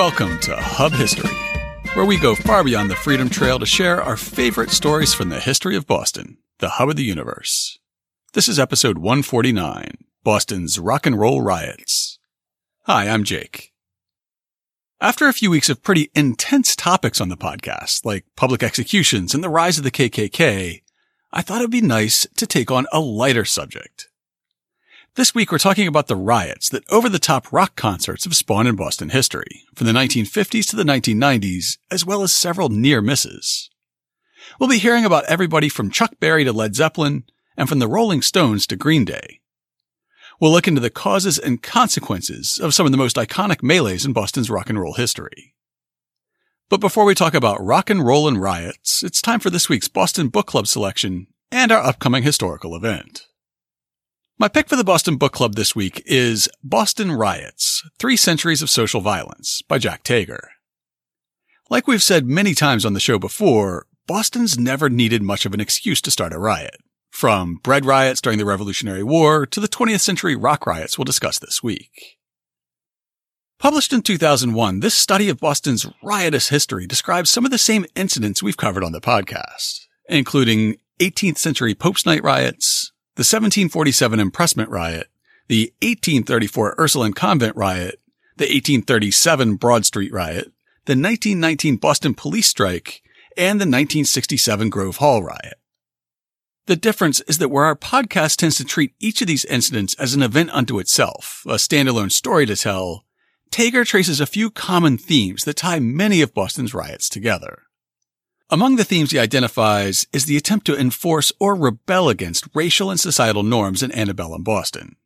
Welcome to Hub History, where we go far beyond the Freedom Trail to share our favorite stories from the history of Boston, the hub of the universe. This is episode 149, Boston's Rock and Roll Riots. Hi, I'm Jake. After a few weeks of pretty intense topics on the podcast, like public executions and the rise of the KKK, I thought it'd be nice to take on a lighter subject. This week, we're talking about the riots that over-the-top rock concerts have spawned in Boston history, from the 1950s to the 1990s, as well as several near misses. We'll be hearing about everybody from Chuck Berry to Led Zeppelin, and from the Rolling Stones to Green Day. We'll look into the causes and consequences of some of the most iconic melees in Boston's rock and roll history. But before we talk about rock and roll and riots, it's time for this week's Boston Book Club selection and our upcoming historical event. My pick for the Boston Book Club this week is Boston Riots, 3 Centuries of Social Violence by Jack Tager. Like we've said many times on the show before, Boston's never needed much of an excuse to start a riot. From bread riots during the Revolutionary War to the 20th century rock riots we'll discuss this week. Published in 2001, this study of Boston's riotous history describes some of the same incidents we've covered on the podcast, including 18th century Pope's Night riots, the 1747 Impressment Riot, the 1834 Ursuline Convent Riot, the 1837 Broad Street Riot, the 1919 Boston Police Strike, and the 1967 Grove Hall Riot. The difference is that where our podcast tends to treat each of these incidents as an event unto itself, a standalone story to tell, Tager traces a few common themes that tie many of Boston's riots together. Among the themes he identifies is the attempt to enforce or rebel against racial and societal norms in antebellum Boston,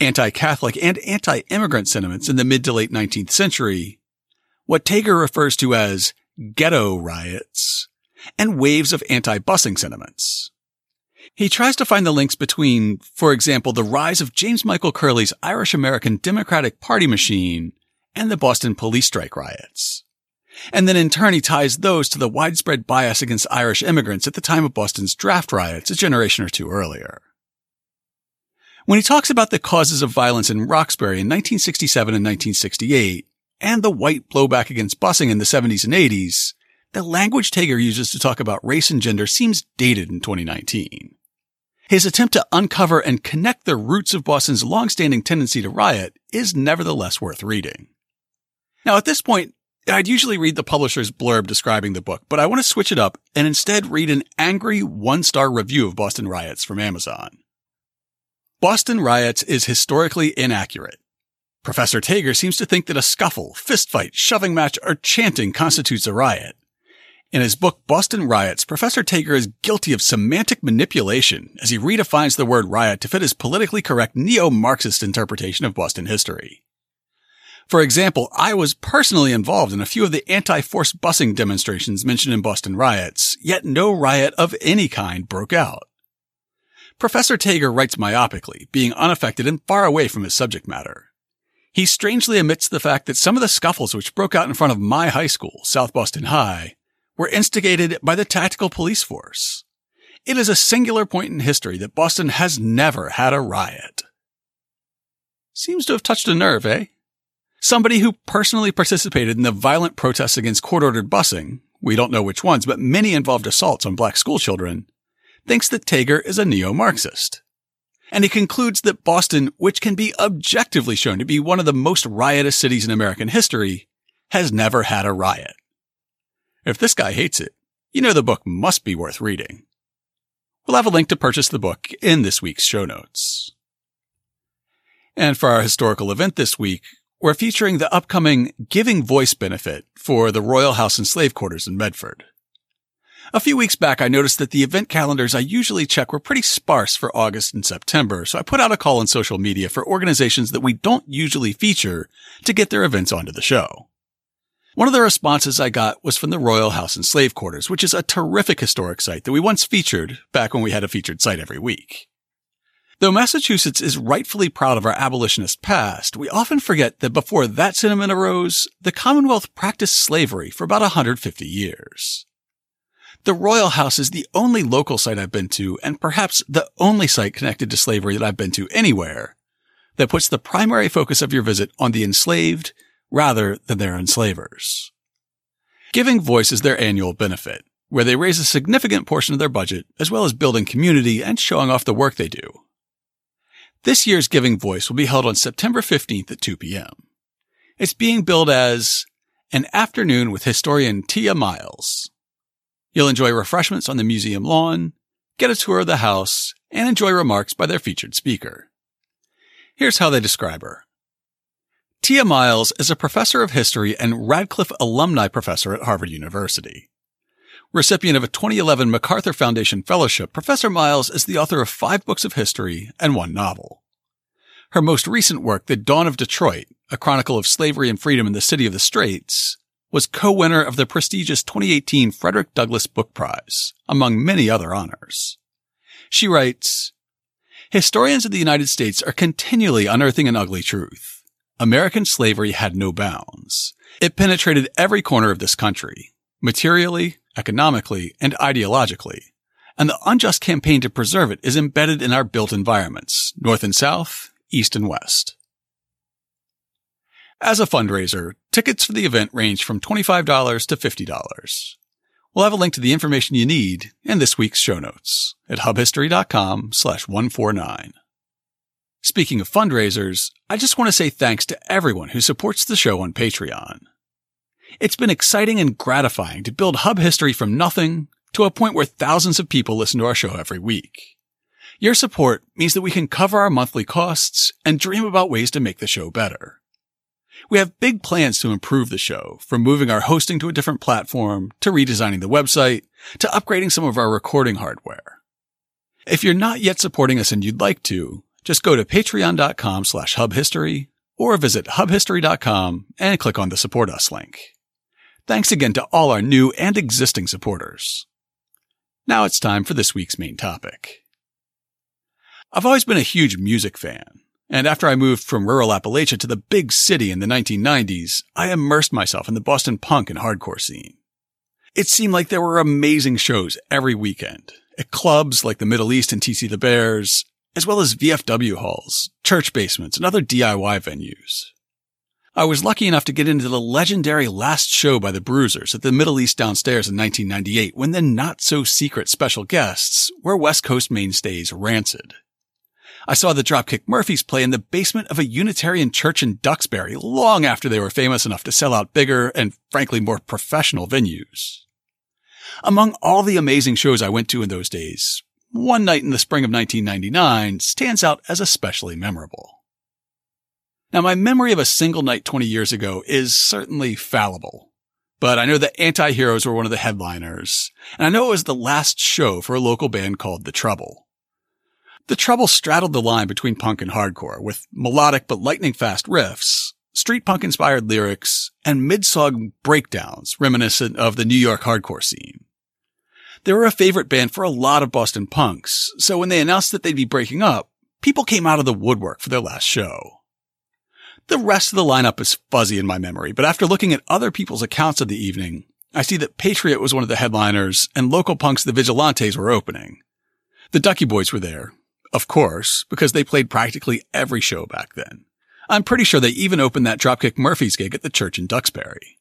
anti-Catholic and anti-immigrant sentiments in the mid to late 19th century, what Tager refers to as ghetto riots, and waves of anti-busing sentiments. He tries to find the links between, for example, the rise of James Michael Curley's Irish-American Democratic Party machine and the Boston Police Strike riots. And then in turn he ties those to the widespread bias against Irish immigrants at the time of Boston's draft riots a generation or two earlier. When he talks about the causes of violence in Roxbury in 1967 and 1968, and the white blowback against busing in the 70s and 80s, the language Tager uses to talk about race and gender seems dated in 2019. His attempt to uncover and connect the roots of Boston's long-standing tendency to riot is nevertheless worth reading. Now at this point, I'd usually read the publisher's blurb describing the book, but I want to switch it up and instead read an angry 1-star review of Boston Riots from Amazon. Boston Riots is historically inaccurate. Professor Tager seems to think that a scuffle, fistfight, shoving match, or chanting constitutes a riot. In his book Boston Riots, Professor Tager is guilty of semantic manipulation as he redefines the word riot to fit his politically correct neo-Marxist interpretation of Boston history. For example, I was personally involved in a few of the anti-force busing demonstrations mentioned in Boston Riots, yet no riot of any kind broke out. Professor Tager writes myopically, being unaffected and far away from his subject matter. He strangely omits the fact that some of the scuffles which broke out in front of my high school, South Boston High, were instigated by the tactical police force. It is a singular point in history that Boston has never had a riot. Seems to have touched a nerve, eh? Somebody who personally participated in the violent protests against court-ordered busing, we don't know which ones, but many involved assaults on black schoolchildren, thinks that Tager is a neo-Marxist. And he concludes that Boston, which can be objectively shown to be one of the most riotous cities in American history, has never had a riot. If this guy hates it, you know the book must be worth reading. We'll have a link to purchase the book in this week's show notes. And for our historical event this week, we're featuring the upcoming Giving Voice benefit for the Royal House and Slave Quarters in Medford. A few weeks back, I noticed that the event calendars I usually check were pretty sparse for August and September, so I put out a call on social media for organizations that we don't usually feature to get their events onto the show. One of the responses I got was from the Royal House and Slave Quarters, which is a terrific historic site that we once featured back when we had a featured site every week. Though Massachusetts is rightfully proud of our abolitionist past, we often forget that before that sentiment arose, the Commonwealth practiced slavery for about 150 years. The Royal House is the only local site I've been to, and perhaps the only site connected to slavery that I've been to anywhere, that puts the primary focus of your visit on the enslaved rather than their enslavers. Giving voice is their annual benefit, where they raise a significant portion of their budget, as well as building community and showing off the work they do. This year's Giving Voice will be held on September 15th at 2 p.m. It's being billed as An Afternoon with Historian Tia Miles. You'll enjoy refreshments on the museum lawn, get a tour of the house, and enjoy remarks by their featured speaker. Here's how they describe her. Tia Miles is a professor of history and Radcliffe alumni professor at Harvard University. Recipient of a 2011 MacArthur Foundation Fellowship, Professor Miles is the author of 5 books of history and 1 novel. Her most recent work, The Dawn of Detroit, A Chronicle of Slavery and Freedom in the City of the Straits, was co-winner of the prestigious 2018 Frederick Douglass Book Prize, among many other honors. She writes, "Historians of the United States are continually unearthing an ugly truth. American slavery had no bounds. It penetrated every corner of this country, materially, economically, and ideologically, and the unjust campaign to preserve it is embedded in our built environments, north and south, east and west." As a fundraiser, tickets for the event range from $25 to $50. We'll have a link to the information you need in this week's show notes at hubhistory.com/149. Speaking of fundraisers, I just want to say thanks to everyone who supports the show on Patreon. It's been exciting and gratifying to build Hub History from nothing to a point where thousands of people listen to our show every week. Your support means that we can cover our monthly costs and dream about ways to make the show better. We have big plans to improve the show, from moving our hosting to a different platform, to redesigning the website, to upgrading some of our recording hardware. If you're not yet supporting us and you'd like to, just go to patreon.com/hubhistory or visit hubhistory.com and click on the Support Us link. Thanks again to all our new and existing supporters. Now it's time for this week's main topic. I've always been a huge music fan, and after I moved from rural Appalachia to the big city in the 1990s, I immersed myself in the Boston punk and hardcore scene. It seemed like there were amazing shows every weekend, at clubs like the Middle East and TT the Bears, as well as VFW halls, church basements, and other DIY venues. I was lucky enough to get into the legendary last show by the Bruisers at the Middle East downstairs in 1998 when the not-so-secret special guests were West Coast mainstays Rancid. I saw the Dropkick Murphys play in the basement of a Unitarian church in Duxbury long after they were famous enough to sell out bigger and, frankly, more professional venues. Among all the amazing shows I went to in those days, one night in the spring of 1999 stands out as especially memorable. Now, my memory of a single night 20 years ago is certainly fallible, but I know the Anti-Heroes were one of the headliners, and I know it was the last show for a local band called The Trouble. The Trouble straddled the line between punk and hardcore, with melodic but lightning-fast riffs, street punk-inspired lyrics, and mid-song breakdowns reminiscent of the New York hardcore scene. They were a favorite band for a lot of Boston punks, so when they announced that they'd be breaking up, people came out of the woodwork for their last show. The rest of the lineup is fuzzy in my memory, but after looking at other people's accounts of the evening, I see that Patriot was one of the headliners and local punks The Vigilantes were opening. The Ducky Boys were there, of course, because they played practically every show back then. I'm pretty sure they even opened that Dropkick Murphys gig at the church in Duxbury.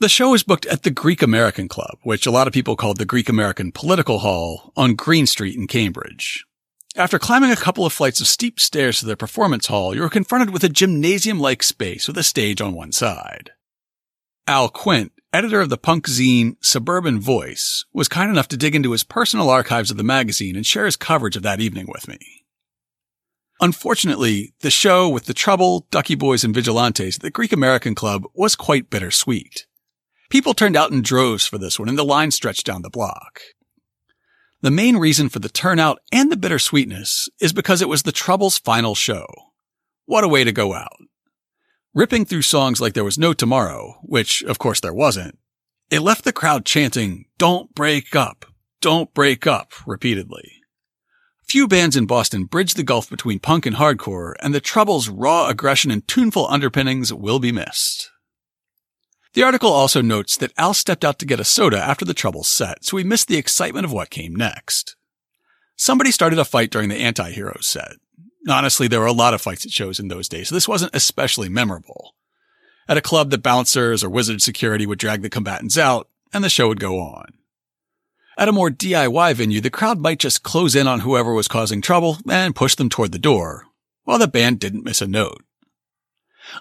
The show was booked at the Greek American Club, which a lot of people called the Greek American Political Hall on Green Street in Cambridge. After climbing a couple of flights of steep stairs to their performance hall, you were confronted with a gymnasium-like space with a stage on one side. Al Quint, editor of the punk zine Suburban Voice, was kind enough to dig into his personal archives of the magazine and share his coverage of that evening with me. Unfortunately, the show with The Trouble, Ducky Boys, and Vigilantes at the Greek American Club was quite bittersweet. People turned out in droves for this one, and the line stretched down the block. The main reason for the turnout and the bittersweetness is because it was The Trouble's final show. What a way to go out. Ripping through songs like There Was No Tomorrow, which of course there wasn't, it left the crowd chanting, "Don't break up, don't break up," repeatedly. Few bands in Boston bridged the gulf between punk and hardcore, and The Trouble's raw aggression and tuneful underpinnings will be missed. The article also notes that Al stepped out to get a soda after The Trouble's set, so we missed the excitement of what came next. Somebody started a fight during the Anti-Heroes set. Honestly, there were a lot of fights at shows in those days, so this wasn't especially memorable. At a club, the bouncers or wizard security would drag the combatants out, and the show would go on. At a more DIY venue, the crowd might just close in on whoever was causing trouble and push them toward the door, while the band didn't miss a note.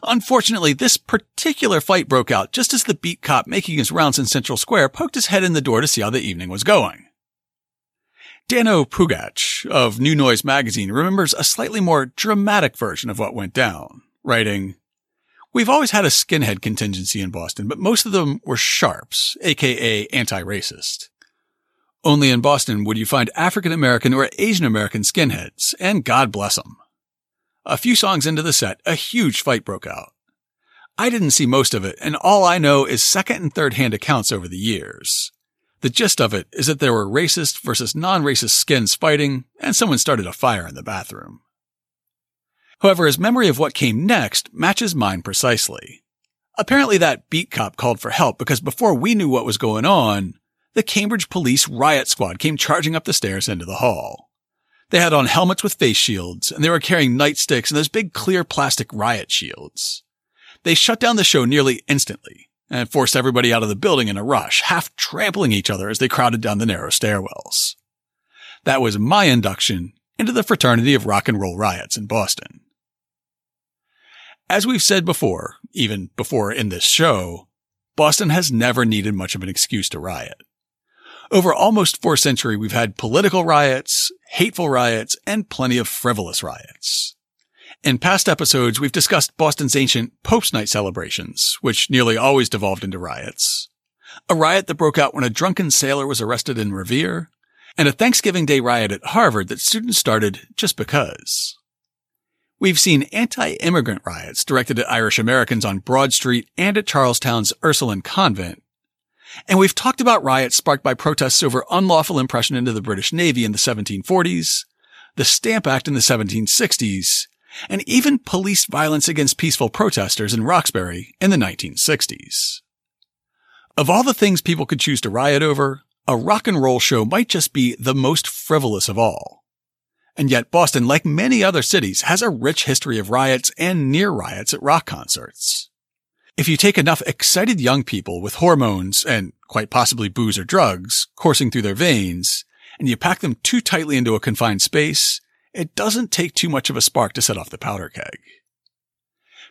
Unfortunately, this particular fight broke out just as the beat cop making his rounds in Central Square poked his head in the door to see how the evening was going. Dano Pugach of New Noise magazine remembers a slightly more dramatic version of what went down, writing, "We've always had a skinhead contingency in Boston, but most of them were sharps, aka anti-racist. Only in Boston would you find African-American or Asian-American skinheads, and God bless them. A few songs into the set, a huge fight broke out. I didn't see most of it, and all I know is second- and third-hand accounts over the years. The gist of it is that there were racist versus non-racist skins fighting, and someone started a fire in the bathroom." However, his memory of what came next matches mine precisely. Apparently that beat cop called for help because before we knew what was going on, the Cambridge Police riot squad came charging up the stairs into the hall. They had on helmets with face shields, and they were carrying nightsticks and those big clear plastic riot shields. They shut down the show nearly instantly and forced everybody out of the building in a rush, half trampling each other as they crowded down the narrow stairwells. That was my induction into the fraternity of rock and roll riots in Boston. As we've said before, even before in this show, Boston has never needed much of an excuse to riot. Over almost 4 centuries, we've had political riots, hateful riots, and plenty of frivolous riots. In past episodes, we've discussed Boston's ancient Pope's Night celebrations, which nearly always devolved into riots, a riot that broke out when a drunken sailor was arrested in Revere, and a Thanksgiving Day riot at Harvard that students started just because. We've seen anti-immigrant riots directed at Irish Americans on Broad Street and at Charlestown's Ursuline Convent, and we've talked about riots sparked by protests over unlawful impression into the British Navy in the 1740s, the Stamp Act in the 1760s, and even police violence against peaceful protesters in Roxbury in the 1960s. Of all the things people could choose to riot over, a rock and roll show might just be the most frivolous of all. And yet Boston, like many other cities, has a rich history of riots and near riots at rock concerts. If you take enough excited young people with hormones and quite possibly booze or drugs coursing through their veins, and you pack them too tightly into a confined space, it doesn't take too much of a spark to set off the powder keg.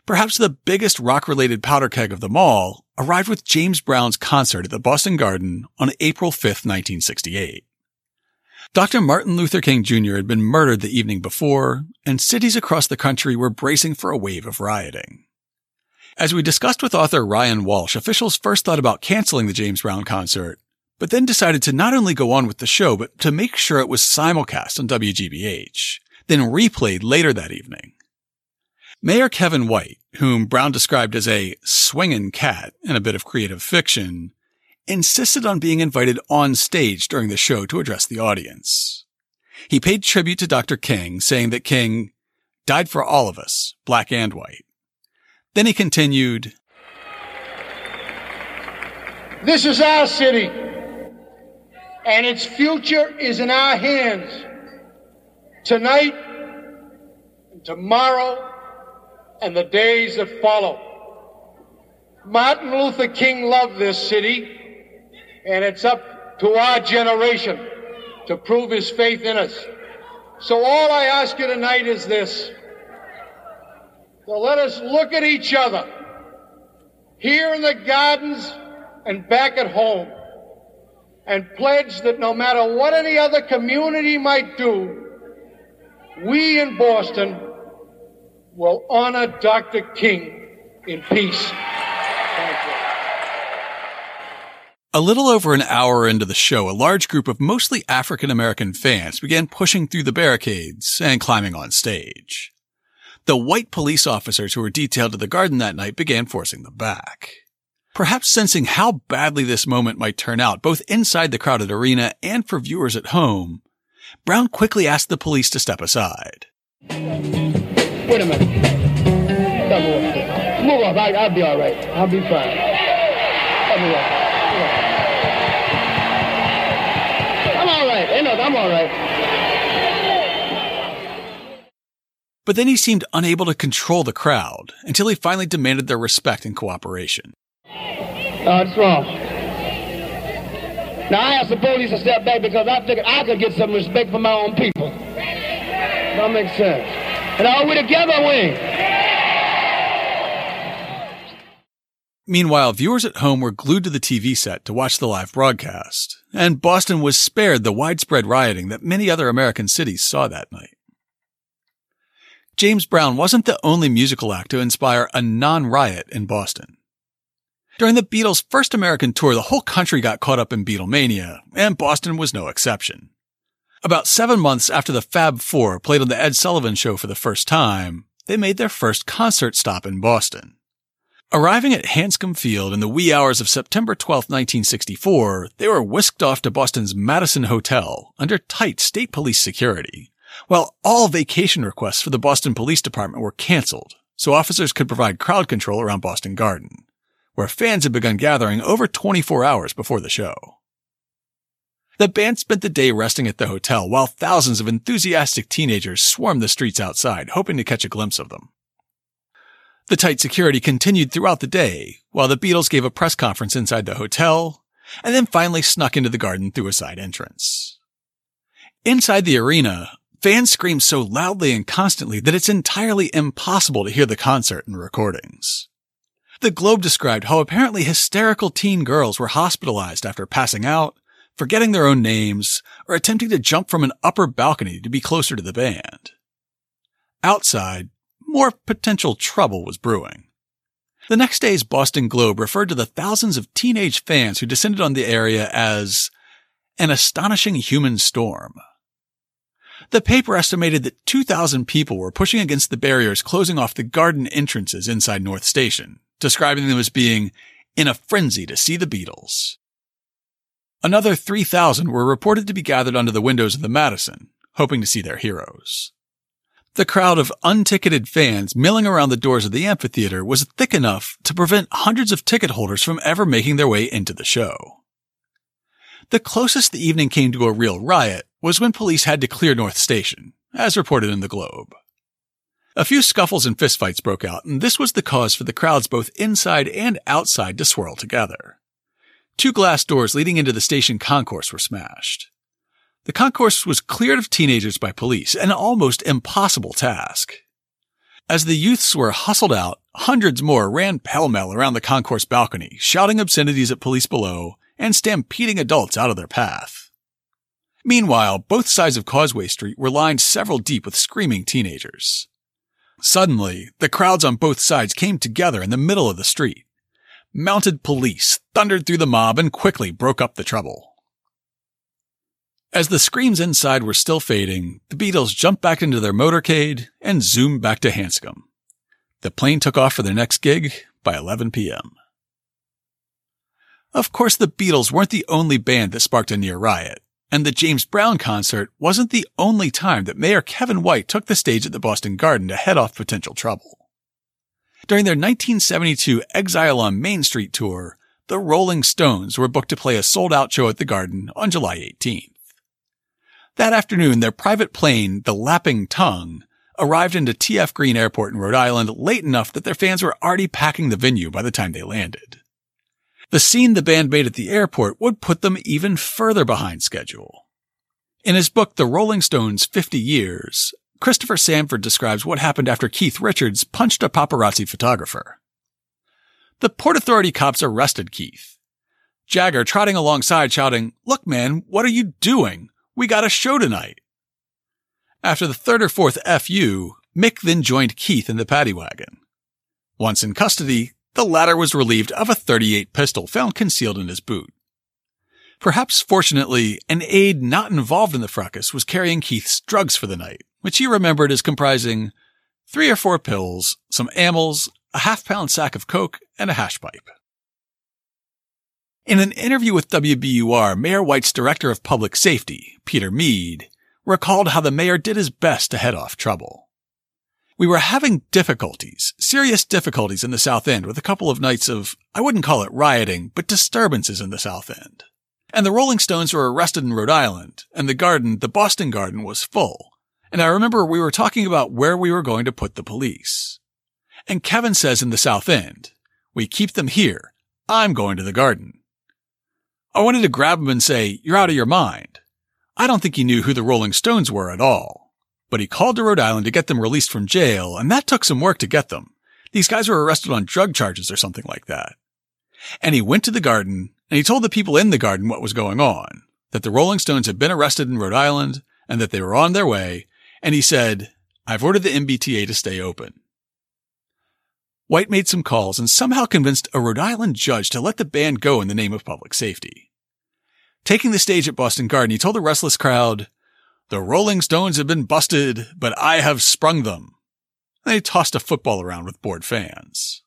Perhaps the biggest rock-related powder keg of them all arrived with James Brown's concert at the Boston Garden on April 5th, 1968. Dr. Martin Luther King Jr. had been murdered the evening before, and cities across the country were bracing for a wave of rioting. As we discussed with author Ryan Walsh, officials first thought about canceling the James Brown concert, but then decided to not only go on with the show, but to make sure it was simulcast on WGBH, then replayed later that evening. Mayor Kevin White, whom Brown described as a swingin' cat in a bit of creative fiction, insisted on being invited on stage during the show to address the audience. He paid tribute to Dr. King, saying that King died for all of us, black and white. Then he continued, "This is our city, and its future is in our hands. Tonight, and tomorrow, and the days that follow. Martin Luther King loved this city, and it's up to our generation to prove his faith in us. So all I ask you tonight is this. So let us look at each other, here in the gardens and back at home, and pledge that no matter what any other community might do, we in Boston will honor Dr. King in peace." Thank you. A little over an hour into the show, a large group of mostly African-American fans began pushing through the barricades and climbing on stage. The white police officers who were detailed to the garden that night began forcing them back. Perhaps sensing how badly this moment might turn out, both inside the crowded arena and for viewers at home, Brown quickly asked the police to step aside. "Wait a minute. Move off. I'll be all right. I'll be fine. I'm all right. I'm all right. But then he seemed unable to control the crowd until he finally demanded their respect and cooperation. It's wrong. Now, I asked the police to step back because I figured I could get some respect from my own people. That makes sense. And all we together win. Meanwhile, viewers at home were glued to the TV set to watch the live broadcast, and Boston was spared the widespread rioting that many other American cities saw that night. James Brown wasn't the only musical act to inspire a non-riot in Boston. During the Beatles' first American tour, the whole country got caught up in Beatlemania, and Boston was no exception. About 7 months after the Fab Four played on the Ed Sullivan Show for the first time, they made their first concert stop in Boston. Arriving at Hanscom Field in the wee hours of September 12, 1964, they were whisked off to Boston's Madison Hotel under tight state police security, while all vacation requests for the Boston Police Department were canceled so officers could provide crowd control around Boston Garden, where fans had begun gathering over 24 hours before the show. The band spent the day resting at the hotel while thousands of enthusiastic teenagers swarmed the streets outside, hoping to catch a glimpse of them. The tight security continued throughout the day, while the Beatles gave a press conference inside the hotel, and then finally snuck into the garden through a side entrance. Inside the arena, fans screamed so loudly and constantly that it's entirely impossible to hear the concert in recordings. The Globe described how apparently hysterical teen girls were hospitalized after passing out, forgetting their own names, or attempting to jump from an upper balcony to be closer to the band. Outside, more potential trouble was brewing. The next day's Boston Globe referred to the thousands of teenage fans who descended on the area as an astonishing human storm. The paper estimated that 2,000 people were pushing against the barriers closing off the garden entrances inside North Station, describing them as being in a frenzy to see the Beatles. Another 3,000 were reported to be gathered under the windows of the Madison, hoping to see their heroes. The crowd of unticketed fans milling around the doors of the amphitheater was thick enough to prevent hundreds of ticket holders from ever making their way into the show. The closest the evening came to a real riot was when police had to clear North Station, as reported in the Globe. A few scuffles and fistfights broke out, and this was the cause for the crowds both inside and outside to swirl together. 2 glass doors leading into the station concourse were smashed. The concourse was cleared of teenagers by police, an almost impossible task. As the youths were hustled out, hundreds more ran pell-mell around the concourse balcony, shouting obscenities at police below and stampeding adults out of their path. Meanwhile, both sides of Causeway Street were lined several deep with screaming teenagers. Suddenly, the crowds on both sides came together in the middle of the street. Mounted police thundered through the mob and quickly broke up the trouble. As the screams inside were still fading, the Beatles jumped back into their motorcade and zoomed back to Hanscom. The plane took off for their next gig by 11 p.m. Of course, the Beatles weren't the only band that sparked a near riot, and the James Brown concert wasn't the only time that Mayor Kevin White took the stage at the Boston Garden to head off potential trouble. During their 1972 Exile on Main Street tour, the Rolling Stones were booked to play a sold-out show at the Garden on July 18th. That afternoon, their private plane, the Lapping Tongue, arrived into TF Green Airport in Rhode Island late enough that their fans were already packing the venue by the time they landed. The scene the band made at the airport would put them even further behind schedule. In his book, The Rolling Stones 50 Years, Christopher Sanford describes what happened after Keith Richards punched a paparazzi photographer. The Port Authority cops arrested Keith. Jagger trotting alongside shouting, "Look, man, what are you doing? We got a show tonight." After the third or fourth FU, Mick then joined Keith in the paddy wagon. Once in custody, the latter was relieved of a .38 pistol found concealed in his boot. Perhaps fortunately, an aide not involved in the fracas was carrying Keith's drugs for the night, which he remembered as comprising 3 or 4 pills, some amyls, a half-pound sack of coke, and a hash pipe. In an interview with WBUR, Mayor White's Director of Public Safety, Peter Mead, recalled how the mayor did his best to head off trouble. "We were having difficulties, serious difficulties in the South End with a couple of nights of, I wouldn't call it rioting, but disturbances in the South End. And the Rolling Stones were arrested in Rhode Island, and the Boston Garden was full. And I remember we were talking about where we were going to put the police. And Kevin says in the South End, we keep them here. I'm going to the Garden. I wanted to grab him and say, you're out of your mind. I don't think he knew who the Rolling Stones were at all. But he called to Rhode Island to get them released from jail, and that took some work to get them. These guys were arrested on drug charges or something like that. And he went to the Garden, and he told the people in the Garden what was going on, that the Rolling Stones had been arrested in Rhode Island, and that they were on their way, and he said, I've ordered the MBTA to stay open. White made some calls and somehow convinced a Rhode Island judge to let the band go in the name of public safety. Taking the stage at Boston Garden, he told the restless crowd, the Rolling Stones have been busted, but I have sprung them. And they tossed a football around with bored fans.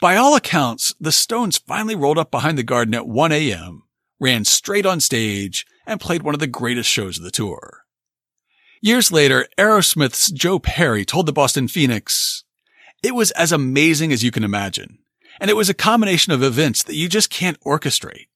By all accounts, the Stones finally rolled up behind the Garden at 1 a.m., ran straight on stage, and played one of the greatest shows of the tour. Years later, Aerosmith's Joe Perry told the Boston Phoenix, it was as amazing as you can imagine, and it was a combination of events that you just can't orchestrate.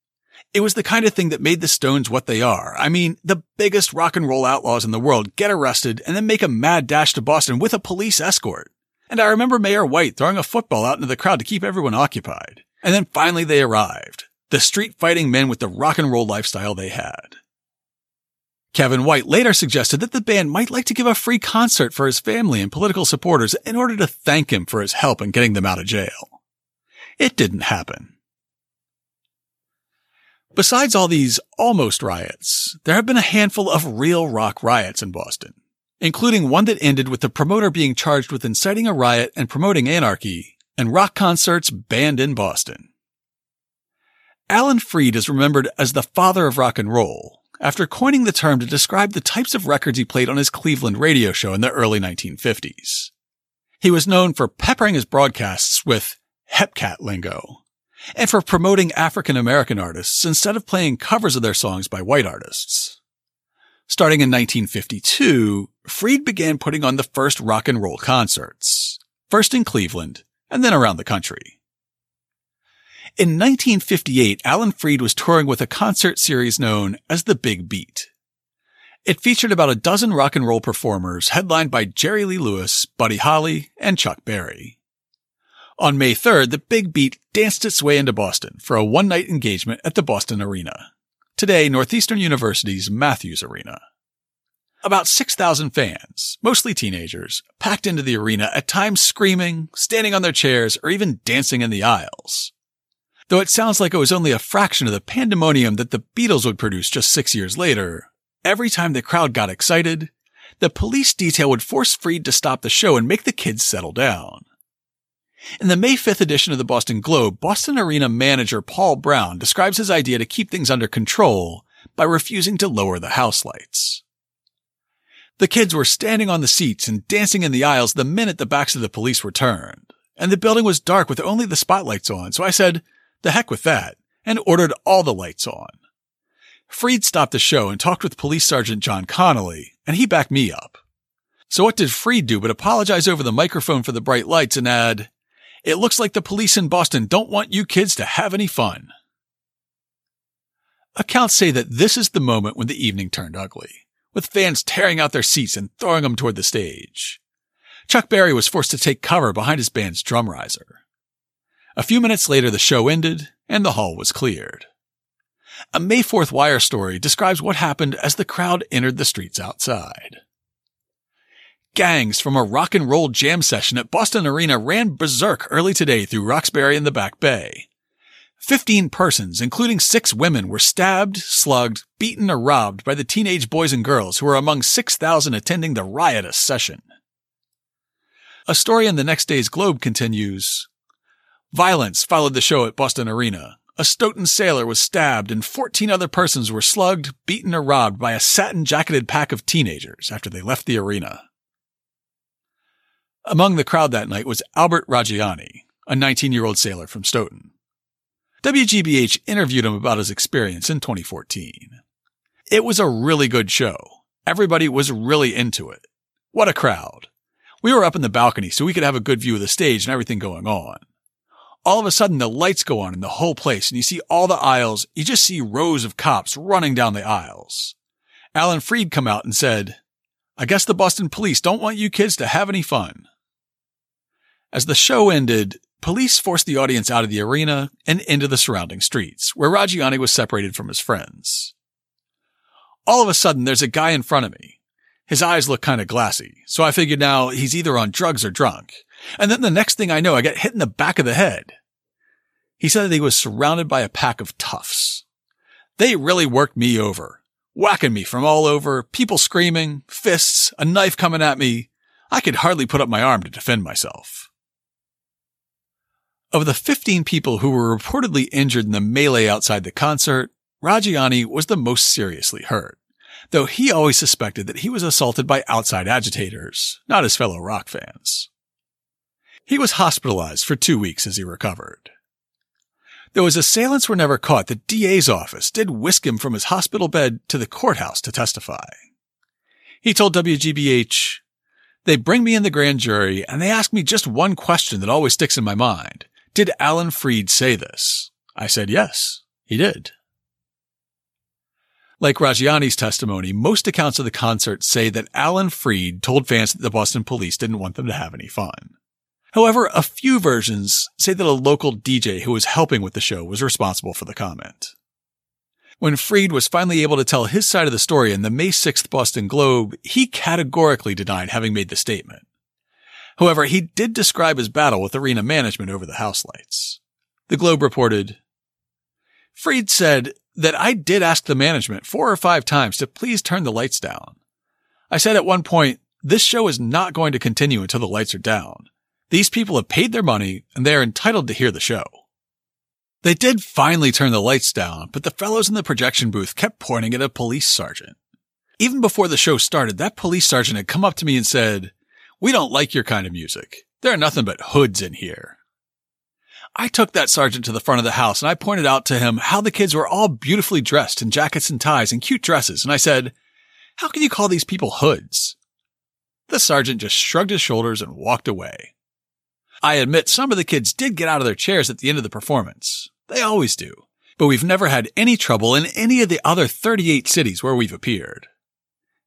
It was the kind of thing that made the Stones what they are. I mean, the biggest rock and roll outlaws in the world get arrested and then make a mad dash to Boston with a police escort. And I remember Mayor White throwing a football out into the crowd to keep everyone occupied. And then finally they arrived, the street-fighting men with the rock and roll lifestyle they had. Kevin White later suggested that the band might like to give a free concert for his family and political supporters in order to thank him for his help in getting them out of jail. It didn't happen. Besides all these almost riots, there have been a handful of real rock riots in Boston, including one that ended with the promoter being charged with inciting a riot and promoting anarchy, and rock concerts banned in Boston. Alan Freed is remembered as the father of rock and roll, after coining the term to describe the types of records he played on his Cleveland radio show in the early 1950s. He was known for peppering his broadcasts with hepcat lingo, and for promoting African-American artists instead of playing covers of their songs by white artists. Starting in 1952, Freed began putting on the first rock and roll concerts, first in Cleveland and then around the country. In 1958, Alan Freed was touring with a concert series known as The Big Beat. It featured about a dozen rock and roll performers headlined by Jerry Lee Lewis, Buddy Holly, and Chuck Berry. On May 3rd, The Big Beat danced its way into Boston for a one-night engagement at the Boston Arena, today Northeastern University's Matthews Arena. About 6,000 fans, mostly teenagers, packed into the arena, at times screaming, standing on their chairs, or even dancing in the aisles. Though it sounds like it was only a fraction of the pandemonium that the Beatles would produce just 6 years later, every time the crowd got excited, the police detail would force Freed to stop the show and make the kids settle down. In the May 5th edition of the Boston Globe, Boston Arena manager Paul Brown describes his idea to keep things under control by refusing to lower the house lights. The kids were standing on the seats and dancing in the aisles the minute the backs of the police were turned, and the building was dark with only the spotlights on, so I said, the heck with that, and ordered all the lights on. Freed stopped the show and talked with Police Sergeant John Connolly, and he backed me up. So what did Freed do but apologize over the microphone for the bright lights and add, it looks like the police in Boston don't want you kids to have any fun. Accounts say that this is the moment when the evening turned ugly, with fans tearing out their seats and throwing them toward the stage. Chuck Berry was forced to take cover behind his band's drum riser. A few minutes later, the show ended, and the hall was cleared. A May 4th Wire story describes what happened as the crowd entered the streets outside. Gangs from a rock and roll jam session at Boston Arena ran berserk early today through Roxbury and the Back Bay. 15 persons, including 6 women, were stabbed, slugged, beaten, or robbed by the teenage boys and girls who were among 6,000 attending the riotous session. A story in the next day's Globe continues, violence followed the show at Boston Arena. A Stoughton sailor was stabbed and 14 other persons were slugged, beaten, or robbed by a satin-jacketed pack of teenagers after they left the arena. Among the crowd that night was Albert Raggiani, a 19-year-old sailor from Stoughton. WGBH interviewed him about his experience in 2014. It was a really good show. Everybody was really into it. What a crowd. We were up in the balcony so we could have a good view of the stage and everything going on. All of a sudden, the lights go on in the whole place, and you see all the aisles. You just see rows of cops running down the aisles. Alan Freed come out and said, I guess the Boston police don't want you kids to have any fun. As the show ended, police forced the audience out of the arena and into the surrounding streets, where Ragiani was separated from his friends. All of a sudden, there's a guy in front of me. His eyes look kind of glassy, so I figured now he's either on drugs or drunk. And then the next thing I know, I get hit in the back of the head. He said that he was surrounded by a pack of toughs. They really worked me over, whacking me from all over, people screaming, fists, a knife coming at me. I could hardly put up my arm to defend myself. Of the 15 people who were reportedly injured in the melee outside the concert, Ragiani was the most seriously hurt, though he always suspected that he was assaulted by outside agitators, not his fellow rock fans. He was hospitalized for 2 weeks as he recovered. Though his assailants were never caught, the DA's office did whisk him from his hospital bed to the courthouse to testify. He told WGBH, "They bring me in the grand jury and they ask me just one question that always sticks in my mind. Did Alan Freed say this? I said, yes, he did." Like Ragiani's testimony, most accounts of the concert say that Alan Freed told fans that the Boston police didn't want them to have any fun. However, a few versions say that a local DJ who was helping with the show was responsible for the comment. When Freed was finally able to tell his side of the story in the May 6th Boston Globe, he categorically denied having made the statement. However, he did describe his battle with arena management over the house lights. The Globe reported, "Freed said that I did ask the management 4 or 5 times to please turn the lights down. I said at one point, this show is not going to continue until the lights are down. These people have paid their money and they are entitled to hear the show. They did finally turn the lights down, but the fellows in the projection booth kept pointing at a police sergeant. Even before the show started, that police sergeant had come up to me and said, 'We don't like your kind of music. There are nothing but hoods in here.' I took that sergeant to the front of the house and I pointed out to him how the kids were all beautifully dressed in jackets and ties and cute dresses, and I said, 'How can you call these people hoods?' The sergeant just shrugged his shoulders and walked away. I admit some of the kids did get out of their chairs at the end of the performance. They always do. But we've never had any trouble in any of the other 38 cities where we've appeared.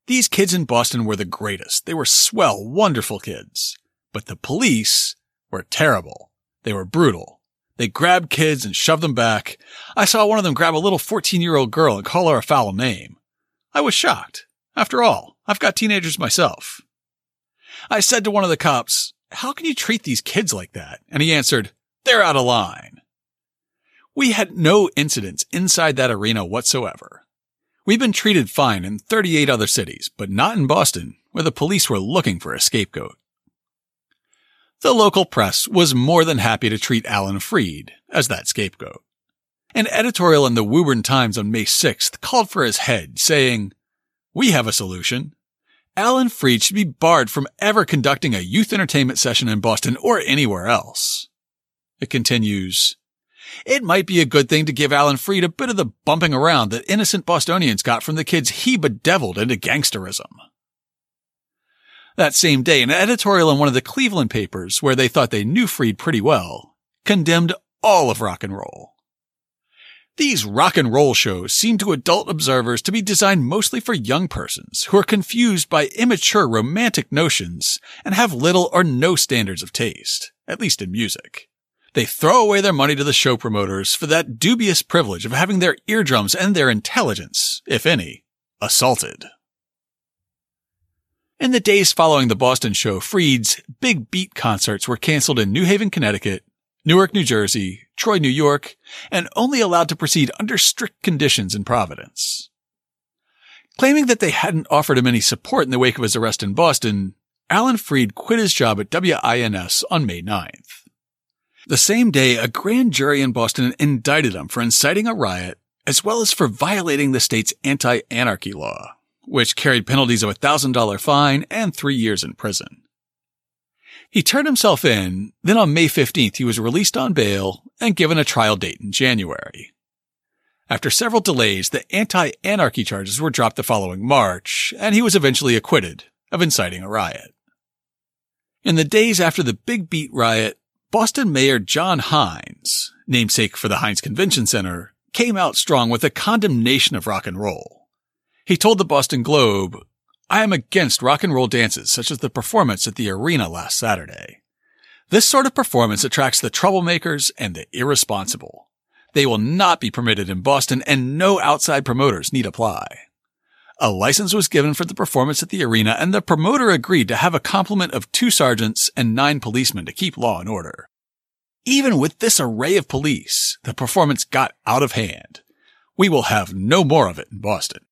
These kids in Boston were the greatest. They were swell, wonderful kids. But the police were terrible. They were brutal. They grabbed kids and shoved them back. I saw one of them grab a little 14-year-old girl and call her a foul name. I was shocked. After all, I've got teenagers myself. I said to one of the cops, 'How can you treat these kids like that?' And he answered, 'They're out of line.' We had no incidents inside that arena whatsoever. We've been treated fine in 38 other cities, but not in Boston, where the police were looking for a scapegoat." The local press was more than happy to treat Alan Freed as that scapegoat. An editorial in the Woburn Times on May 6th called for his head, saying, "We have a solution. Alan Freed should be barred from ever conducting a youth entertainment session in Boston or anywhere else." It continues, "It might be a good thing to give Alan Freed a bit of the bumping around that innocent Bostonians got from the kids he bedeviled into gangsterism." That same day, an editorial in one of the Cleveland papers, where they thought they knew Freed pretty well, condemned all of rock and roll. "These rock and roll shows seem to adult observers to be designed mostly for young persons who are confused by immature romantic notions and have little or no standards of taste, at least in music. They throw away their money to the show promoters for that dubious privilege of having their eardrums and their intelligence, if any, assaulted." In the days following the Boston show, Freed's Big Beat concerts were canceled in New Haven, Connecticut, Newark, New Jersey, Troy, New York, and only allowed to proceed under strict conditions in Providence. Claiming that they hadn't offered him any support in the wake of his arrest in Boston, Alan Freed quit his job at WINS on May 9th. The same day, a grand jury in Boston indicted him for inciting a riot, as well as for violating the state's anti-anarchy law, which carried penalties of a $1,000 fine and 3 years in prison. He turned himself in, then on May 15th he was released on bail and given a trial date in January. After several delays, the anti-anarchy charges were dropped the following March, and he was eventually acquitted of inciting a riot. In the days after the Big Beat riot, Boston Mayor John Hines, namesake for the Hines Convention Center, came out strong with a condemnation of rock and roll. He told the Boston Globe, I am against rock and roll dances such as the performance at the arena last Saturday. This sort of performance attracts the troublemakers and the irresponsible. They will not be permitted in Boston, and no outside promoters need apply. A license was given for the performance at the arena, and the promoter agreed to have a complement of 2 sergeants and 9 policemen to keep law and order. Even with this array of police, the performance got out of hand. We will have no more of it in Boston.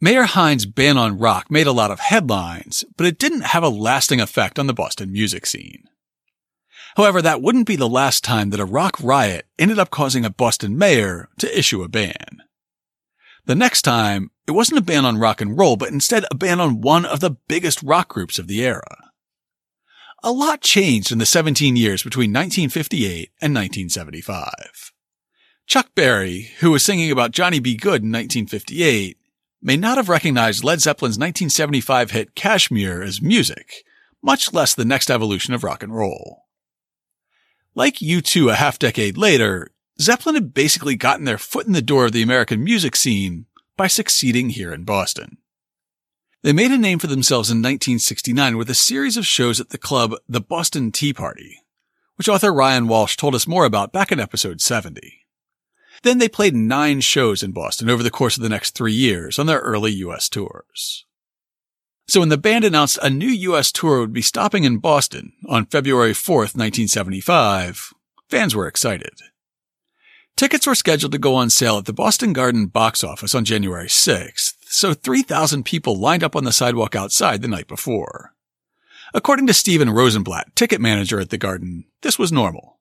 Mayor Hine's ban on rock made a lot of headlines, but it didn't have a lasting effect on the Boston music scene. However, that wouldn't be the last time that a rock riot ended up causing a Boston mayor to issue a ban. The next time, it wasn't a ban on rock and roll, but instead a ban on one of the biggest rock groups of the era. A lot changed in the 17 years between 1958 and 1975. Chuck Berry, who was singing about Johnny B. Good in 1958, may not have recognized Led Zeppelin's 1975 hit Kashmir as music, much less the next evolution of rock and roll. Like U2 a half-decade later, Zeppelin had basically gotten their foot in the door of the American music scene by succeeding here in Boston. They made a name for themselves in 1969 with a series of shows at the club The Boston Tea Party, which author Ryan Walsh told us more about back in episode 70. Then they played 9 shows in Boston over the course of the next 3 years on their early U.S. tours. So when the band announced a new U.S. tour would be stopping in Boston on February 4th, 1975, fans were excited. Tickets were scheduled to go on sale at the Boston Garden box office on January 6th, so 3,000 people lined up on the sidewalk outside the night before. According to Steven Rosenblatt, ticket manager at the Garden, this was normal.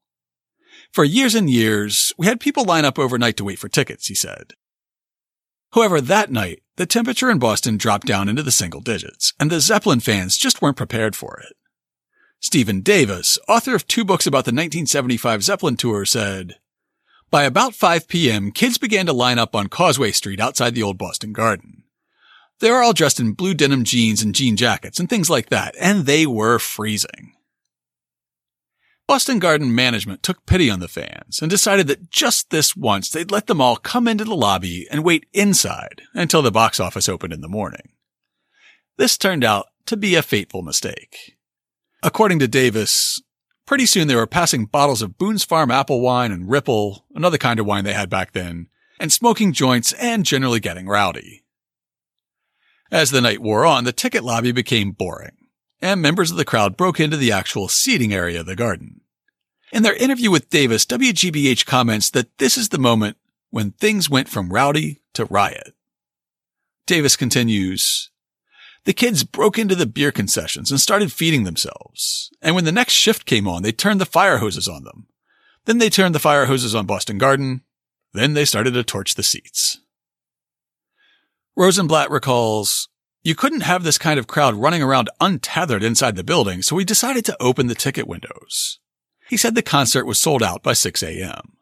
For years and years, we had people line up overnight to wait for tickets, he said. However, that night, the temperature in Boston dropped down into the single digits, and the Zeppelin fans just weren't prepared for it. Stephen Davis, author of 2 books about the 1975 Zeppelin tour, said, "By about 5 p.m., kids began to line up on Causeway Street outside the old Boston Garden. They were all dressed in blue denim jeans and jean jackets and things like that, and they were freezing." Boston Garden management took pity on the fans and decided that just this once they'd let them all come into the lobby and wait inside until the box office opened in the morning. This turned out to be a fateful mistake. According to Davis, pretty soon they were passing bottles of Boone's Farm apple wine and Ripple, another kind of wine they had back then, and smoking joints and generally getting rowdy. As the night wore on, the ticket lobby became boring, and members of the crowd broke into the actual seating area of the Garden. In their interview with Davis, WGBH comments that this is the moment when things went from rowdy to riot. Davis continues, "The kids broke into the beer concessions and started feeding themselves, and when the next shift came on, they turned the fire hoses on them. Then they turned the fire hoses on Boston Garden. Then they started to torch the seats." Rosenblatt recalls, "You couldn't have this kind of crowd running around untethered inside the building, so we decided to open the ticket windows." He said the concert was sold out by 6 a.m.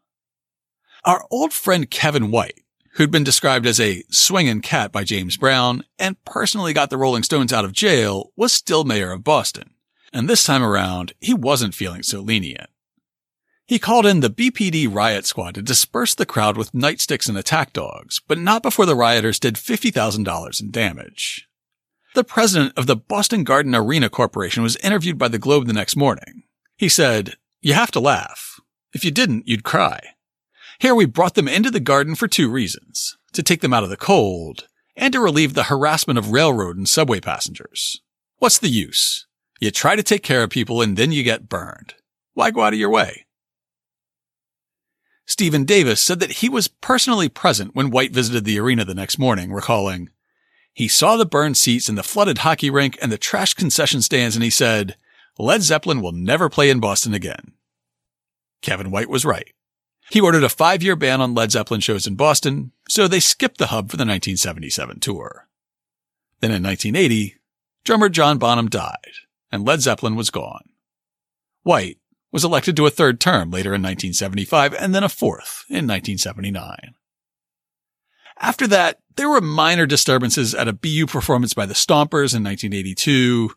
Our old friend Kevin White, who'd been described as a swingin' cat by James Brown and personally got the Rolling Stones out of jail, was still mayor of Boston, and this time around, he wasn't feeling so lenient. He called in the BPD riot squad to disperse the crowd with nightsticks and attack dogs, but not before the rioters did $50,000 in damage. The president of the Boston Garden Arena Corporation was interviewed by the Globe the next morning. He said, "You have to laugh. If you didn't, you'd cry. Here we brought them into the Garden for 2 reasons, to take them out of the cold and to relieve the harassment of railroad and subway passengers. What's the use? You try to take care of people and then you get burned. Why go out of your way?" Stephen Davis said that he was personally present when White visited the arena the next morning, recalling, "He saw the burned seats and the flooded hockey rink and the trashed concession stands, and he said, 'Led Zeppelin will never play in Boston again.'" Kevin White was right. He ordered a 5-year ban on Led Zeppelin shows in Boston, so they skipped the hub for the 1977 tour. Then in 1980, drummer John Bonham died, and Led Zeppelin was gone. White was elected to a 3rd term later in 1975 and then a 4th in 1979. After that, there were minor disturbances at a BU performance by the Stompers in 1982,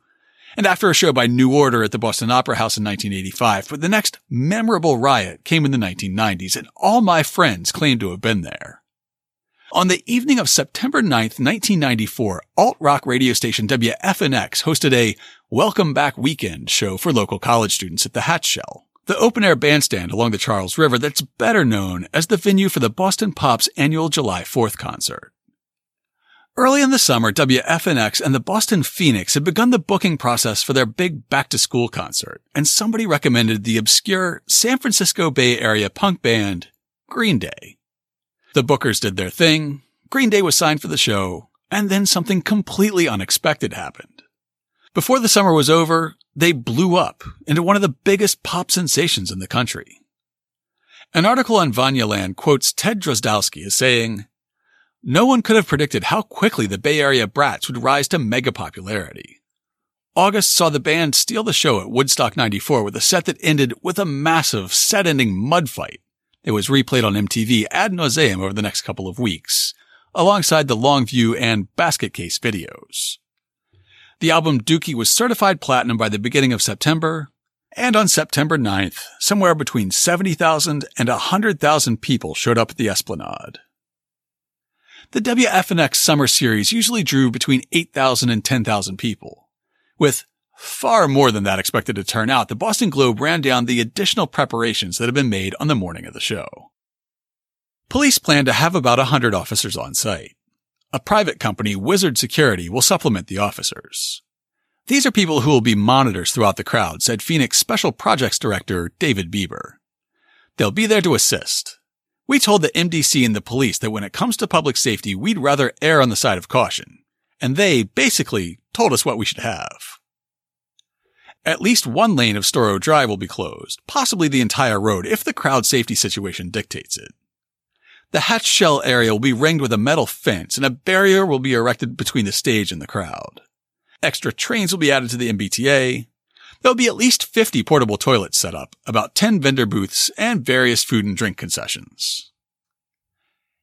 and after a show by New Order at the Boston Opera House in 1985, but the next memorable riot came in the 1990s, and all my friends claimed to have been there. On the evening of September 9th, 1994, alt-rock radio station WFNX hosted a Welcome Back Weekend show for local college students at the Hatch Shell, the open-air bandstand along the Charles River that's better known as the venue for the Boston Pops' annual July 4th concert. Early in the summer, WFNX and the Boston Phoenix had begun the booking process for their big back-to-school concert, and somebody recommended the obscure San Francisco Bay Area punk band Green Day. The bookers did their thing, Green Day was signed for the show, and then something completely unexpected happened. Before the summer was over, they blew up into one of the biggest pop sensations in the country. An article on Vanyaland quotes Ted Drozdowski as saying, "No one could have predicted how quickly the Bay Area brats would rise to mega popularity. August saw the band steal the show at Woodstock 94 with a set that ended with a massive set-ending mud fight. It was replayed on MTV ad nauseum over the next couple of weeks, alongside the Longview and Basket Case videos. The album Dookie was certified platinum by the beginning of September, and on September 9th, somewhere between 70,000 and 100,000 people showed up at the Esplanade. The WFNX summer series usually drew between 8,000 and 10,000 people. With far more than that expected to turn out, the Boston Globe ran down the additional preparations that had been made on the morning of the show. Police plan to have about 100 officers on site. A private company, Wizard Security, will supplement the officers. These are people who will be monitors throughout the crowd, said Phoenix Special Projects Director David Bieber. They'll be there to assist. We told the MDC and the police that when it comes to public safety, we'd rather err on the side of caution. And they basically told us what we should have. At least one lane of Storrow Drive will be closed, possibly the entire road if the crowd safety situation dictates it. The Hatch Shell area will be ringed with a metal fence and a barrier will be erected between the stage and the crowd. Extra trains will be added to the MBTA. There'll be at least 50 portable toilets set up, about 10 vendor booths, and various food and drink concessions.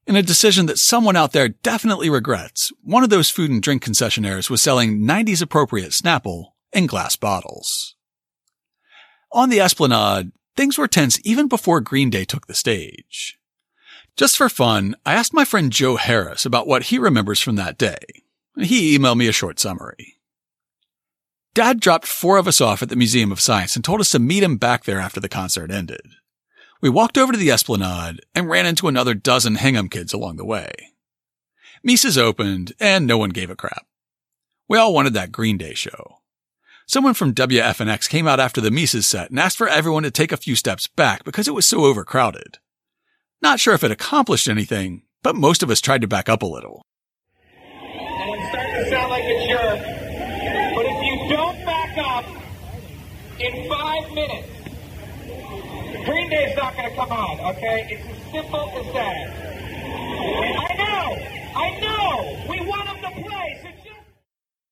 In a decision that someone out there definitely regrets, one of those food and drink concessionaires was selling 90s appropriate Snapple in glass bottles. On the Esplanade, things were tense even before Green Day took the stage. Just for fun, I asked my friend Joe Harris about what he remembers from that day. He emailed me a short summary. Dad dropped four of us off at the Museum of Science and told us to meet him back there after the concert ended. We walked over to the Esplanade and ran into another dozen Hingham kids along the way. Mises opened and no one gave a crap. We all wanted that Green Day show. Someone from WFNX came out after the Mises set and asked for everyone to take a few steps back because it was so overcrowded. Not sure if it accomplished anything, but most of us tried to back up a little. And it's starting to sound like a jerk. Don't back up in 5 minutes. Green Day's not going to come on, okay? It's as simple as that. I know. We want them to play. So just...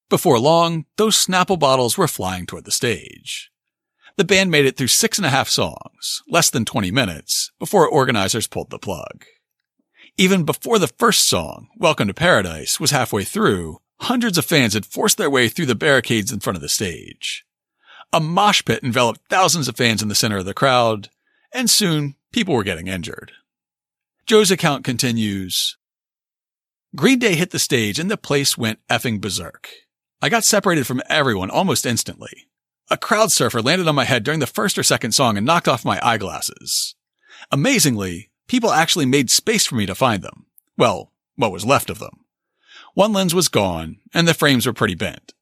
Before long, those Snapple bottles were flying toward the stage. The band made it through 6.5 songs, less than 20 minutes, before organizers pulled the plug. Even before the first song, Welcome to Paradise, was halfway through, hundreds of fans had forced their way through the barricades in front of the stage. A mosh pit enveloped thousands of fans in the center of the crowd, and soon people were getting injured. Joe's account continues, Green Day hit the stage and the place went effing berserk. I got separated from everyone almost instantly. A crowd surfer landed on my head during the first or second song and knocked off my eyeglasses. Amazingly, people actually made space for me to find them. Well, what was left of them. One lens was gone, and the frames were pretty bent.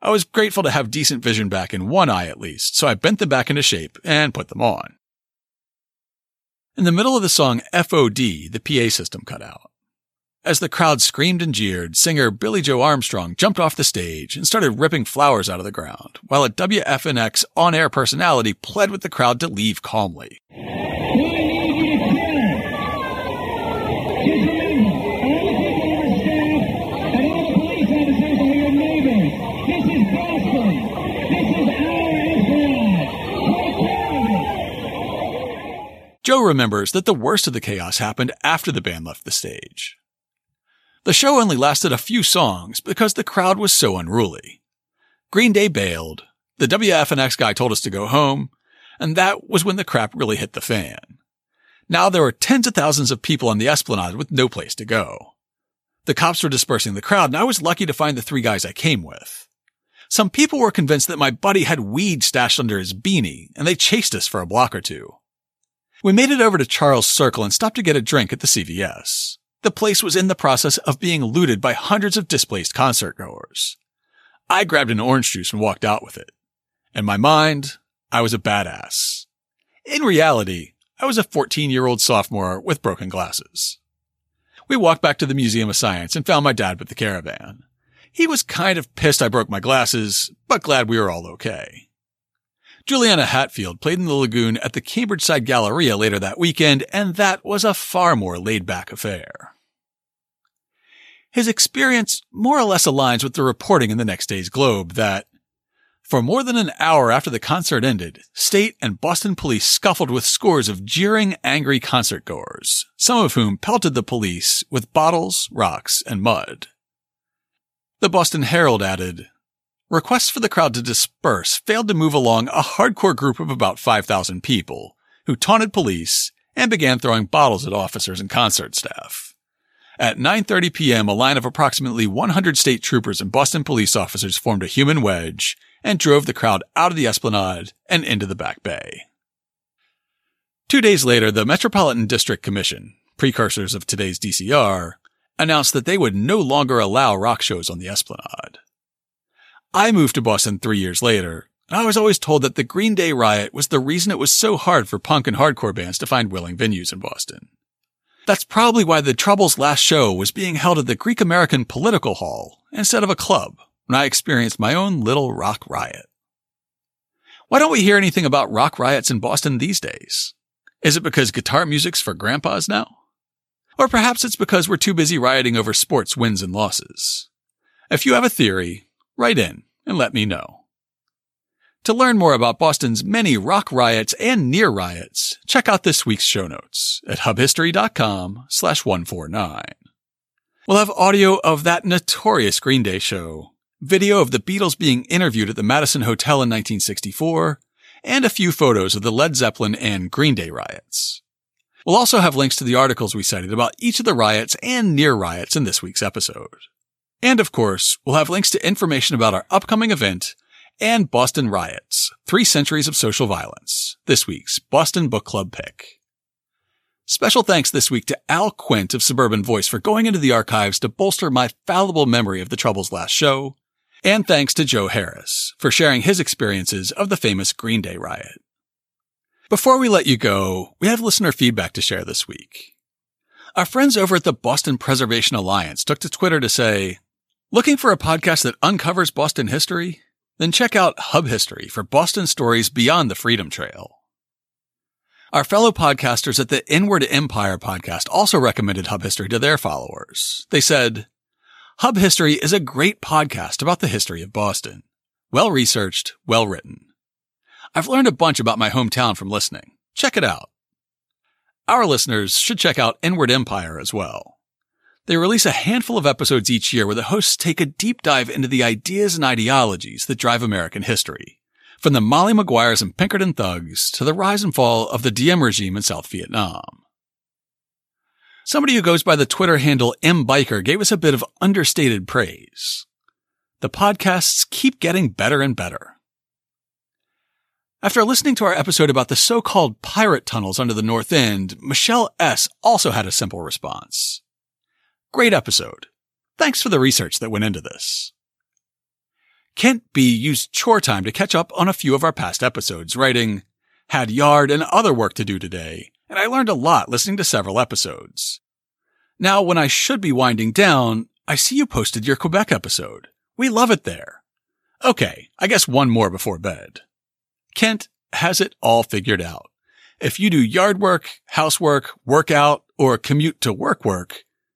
I was grateful to have decent vision back in one eye at least, so I bent them back into shape and put them on. In the middle of the song FOD, the PA system cut out. As the crowd screamed and jeered, singer Billy Joe Armstrong jumped off the stage and started ripping flowers out of the ground, while a WFNX on-air personality pled with the crowd to leave calmly. Joe remembers that the worst of the chaos happened after the band left the stage. The show only lasted a few songs because the crowd was so unruly. Green Day bailed, the WFNX guy told us to go home, and that was when the crap really hit the fan. Now there were tens of thousands of people on the Esplanade with no place to go. The cops were dispersing the crowd, and I was lucky to find the three guys I came with. Some people were convinced that my buddy had weed stashed under his beanie, and they chased us for a block or two. We made it over to Charles Circle and stopped to get a drink at the CVS. The place was in the process of being looted by hundreds of displaced concertgoers. I grabbed an orange juice and walked out with it. In my mind, I was a badass. In reality, I was a 14-year-old sophomore with broken glasses. We walked back to the Museum of Science and found my dad with the caravan. He was kind of pissed I broke my glasses, but glad we were all okay. Juliana Hatfield played in the Lagoon at the Cambridge Side Galleria later that weekend, and that was a far more laid-back affair. His experience more or less aligns with the reporting in the next day's Globe that, for more than an hour after the concert ended, state and Boston police scuffled with scores of jeering, angry concertgoers, some of whom pelted the police with bottles, rocks, and mud. The Boston Herald added, requests for the crowd to disperse failed to move along a hardcore group of about 5,000 people, who taunted police and began throwing bottles at officers and concert staff. At 9:30 p.m., a line of approximately 100 state troopers and Boston police officers formed a human wedge and drove the crowd out of the Esplanade and into the Back Bay. 2 days later, the Metropolitan District Commission, precursors of today's DCR, announced that they would no longer allow rock shows on the Esplanade. I moved to Boston 3 years later, and I was always told that the Green Day riot was the reason it was so hard for punk and hardcore bands to find willing venues in Boston. That's probably why the Trouble's last show was being held at the Greek American Political Hall instead of a club, when I experienced my own little rock riot. Why don't we hear anything about rock riots in Boston these days? Is it because guitar music's for grandpas now? Or perhaps it's because we're too busy rioting over sports wins and losses. If you have a theory, write in and let me know. To learn more about Boston's many rock riots and near riots, check out this week's show notes at hubhistory.com/149. We'll have audio of that notorious Green Day show, video of the Beatles being interviewed at the Madison Hotel in 1964, and a few photos of the Led Zeppelin and Green Day riots. We'll also have links to the articles we cited about each of the riots and near riots in this week's episode. And of course, we'll have links to information about our upcoming event and Boston Riots, 3 Centuries of Social Violence, this week's Boston Book Club pick. Special thanks this week to Al Quint of Suburban Voice for going into the archives to bolster my fallible memory of the Trouble's last show. And thanks to Joe Harris for sharing his experiences of the famous Green Day riot. Before we let you go, we have listener feedback to share this week. Our friends over at the Boston Preservation Alliance took to Twitter to say, looking for a podcast that uncovers Boston history? Then check out Hub History for Boston stories beyond the Freedom Trail. Our fellow podcasters at the Inward Empire podcast also recommended Hub History to their followers. They said, Hub History is a great podcast about the history of Boston. Well-researched, well-written. I've learned a bunch about my hometown from listening. Check it out. Our listeners should check out Inward Empire as well. They release a handful of episodes each year where the hosts take a deep dive into the ideas and ideologies that drive American history, from the Molly Maguires and Pinkerton thugs to the rise and fall of the Diem regime in South Vietnam. Somebody who goes by the Twitter handle mbiker gave us a bit of understated praise. The podcasts keep getting better and better. After listening to our episode about the so-called pirate tunnels under the North End, Michelle S. also had a simple response. Great episode. Thanks for the research that went into this. Kent B. used chore time to catch up on a few of our past episodes, writing, had yard and other work to do today, and I learned a lot listening to several episodes. Now, when I should be winding down, I see you posted your Quebec episode. We love it there. Okay, I guess one more before bed. Kent has it all figured out. If you do yard work, housework, workout, or commute to work,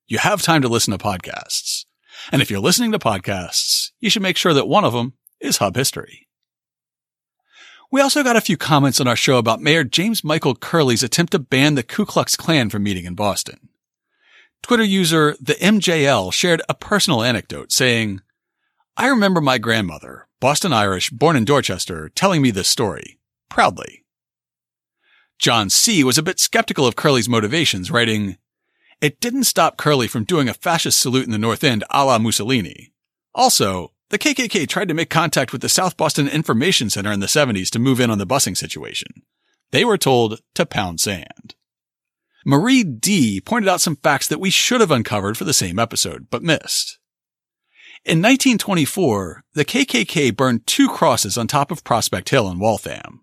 you have time to listen to podcasts. And if you're listening to podcasts, you should make sure that one of them is Hub History. We also got a few comments on our show about Mayor James Michael Curley's attempt to ban the Ku Klux Klan from meeting in Boston. Twitter user the MJL shared a personal anecdote saying, I remember my grandmother, Boston Irish, born in Dorchester, telling me this story, proudly. John C. was a bit skeptical of Curley's motivations, writing, it didn't stop Curly from doing a fascist salute in the North End a la Mussolini. Also, the KKK tried to make contact with the South Boston Information Center in the 70s to move in on the busing situation. They were told to pound sand. Marie D. pointed out some facts that we should have uncovered for the same episode, but missed. In 1924, the KKK burned 2 crosses on top of Prospect Hill in Waltham.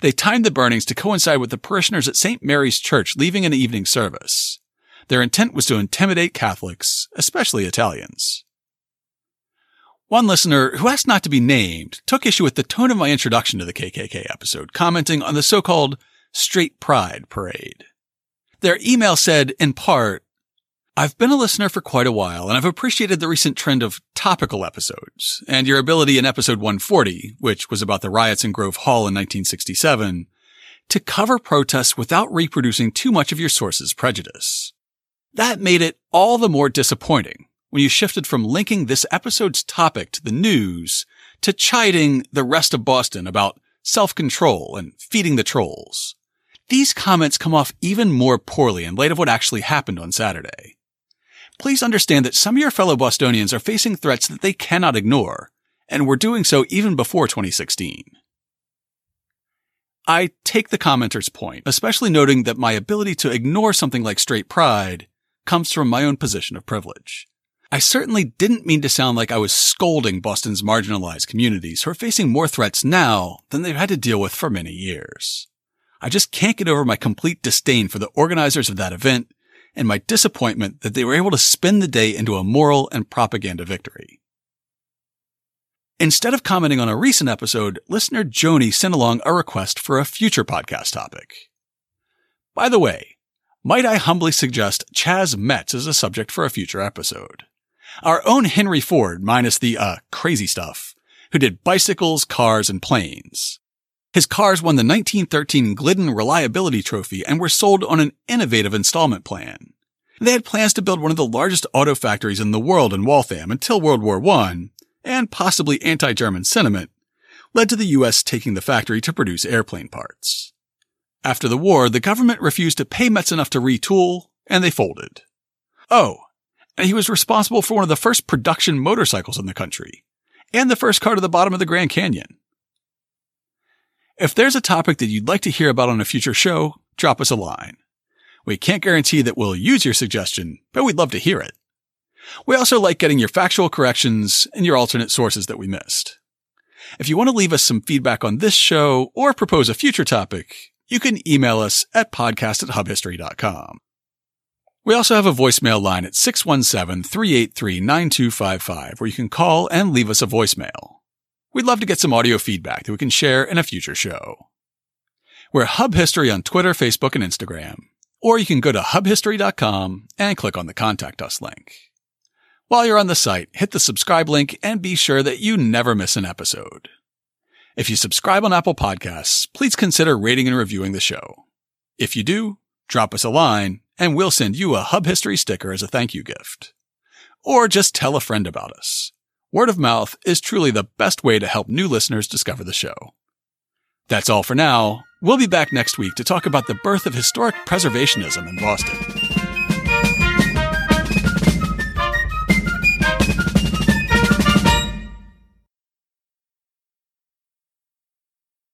They timed the burnings to coincide with the parishioners at St. Mary's Church leaving an evening service. Their intent was to intimidate Catholics, especially Italians. One listener, who asked not to be named, took issue with the tone of my introduction to the KKK episode, commenting on the so-called Straight Pride Parade. Their email said, in part, I've been a listener for quite a while, and I've appreciated the recent trend of topical episodes, and your ability in episode 140, which was about the riots in Grove Hall in 1967, to cover protests without reproducing too much of your source's prejudice. That made it all the more disappointing when you shifted from linking this episode's topic to the news to chiding the rest of Boston about self-control and feeding the trolls. These comments come off even more poorly in light of what actually happened on Saturday. Please understand that some of your fellow Bostonians are facing threats that they cannot ignore, and were doing so even before 2016. I take the commenter's point, especially noting that my ability to ignore something like straight pride comes from my own position of privilege. I certainly didn't mean to sound like I was scolding Boston's marginalized communities who are facing more threats now than they've had to deal with for many years. I just can't get over my complete disdain for the organizers of that event and my disappointment that they were able to spin the day into a moral and propaganda victory. Instead of commenting on a recent episode, listener Joni sent along a request for a future podcast topic. By the way, might I humbly suggest Chaz Metz as a subject for a future episode? Our own Henry Ford, minus the crazy stuff, who did bicycles, cars, and planes. His cars won the 1913 Glidden Reliability Trophy and were sold on an innovative installment plan. They had plans to build one of the largest auto factories in the world in Waltham until World War I, and possibly anti-German sentiment, led to the U.S. taking the factory to produce airplane parts. After the war, the government refused to pay Metz enough to retool, and they folded. Oh, and he was responsible for one of the first production motorcycles in the country, and the first car to the bottom of the Grand Canyon. If there's a topic that you'd like to hear about on a future show, drop us a line. We can't guarantee that we'll use your suggestion, but we'd love to hear it. We also like getting your factual corrections and your alternate sources that we missed. If you want to leave us some feedback on this show or propose a future topic, you can email us at podcast@hubhistory.com. We also have a voicemail line at 617-383-9255 where you can call and leave us a voicemail. We'd love to get some audio feedback that we can share in a future show. We're Hub History on Twitter, Facebook, and Instagram. Or you can go to hubhistory.com and click on the Contact Us link. While you're on the site, hit the subscribe link and be sure that you never miss an episode. If you subscribe on Apple Podcasts, please consider rating and reviewing the show. If you do, drop us a line and we'll send you a Hub History sticker as a thank you gift. Or just tell a friend about us. Word of mouth is truly the best way to help new listeners discover the show. That's all for now. We'll be back next week to talk about the birth of historic preservationism in Boston.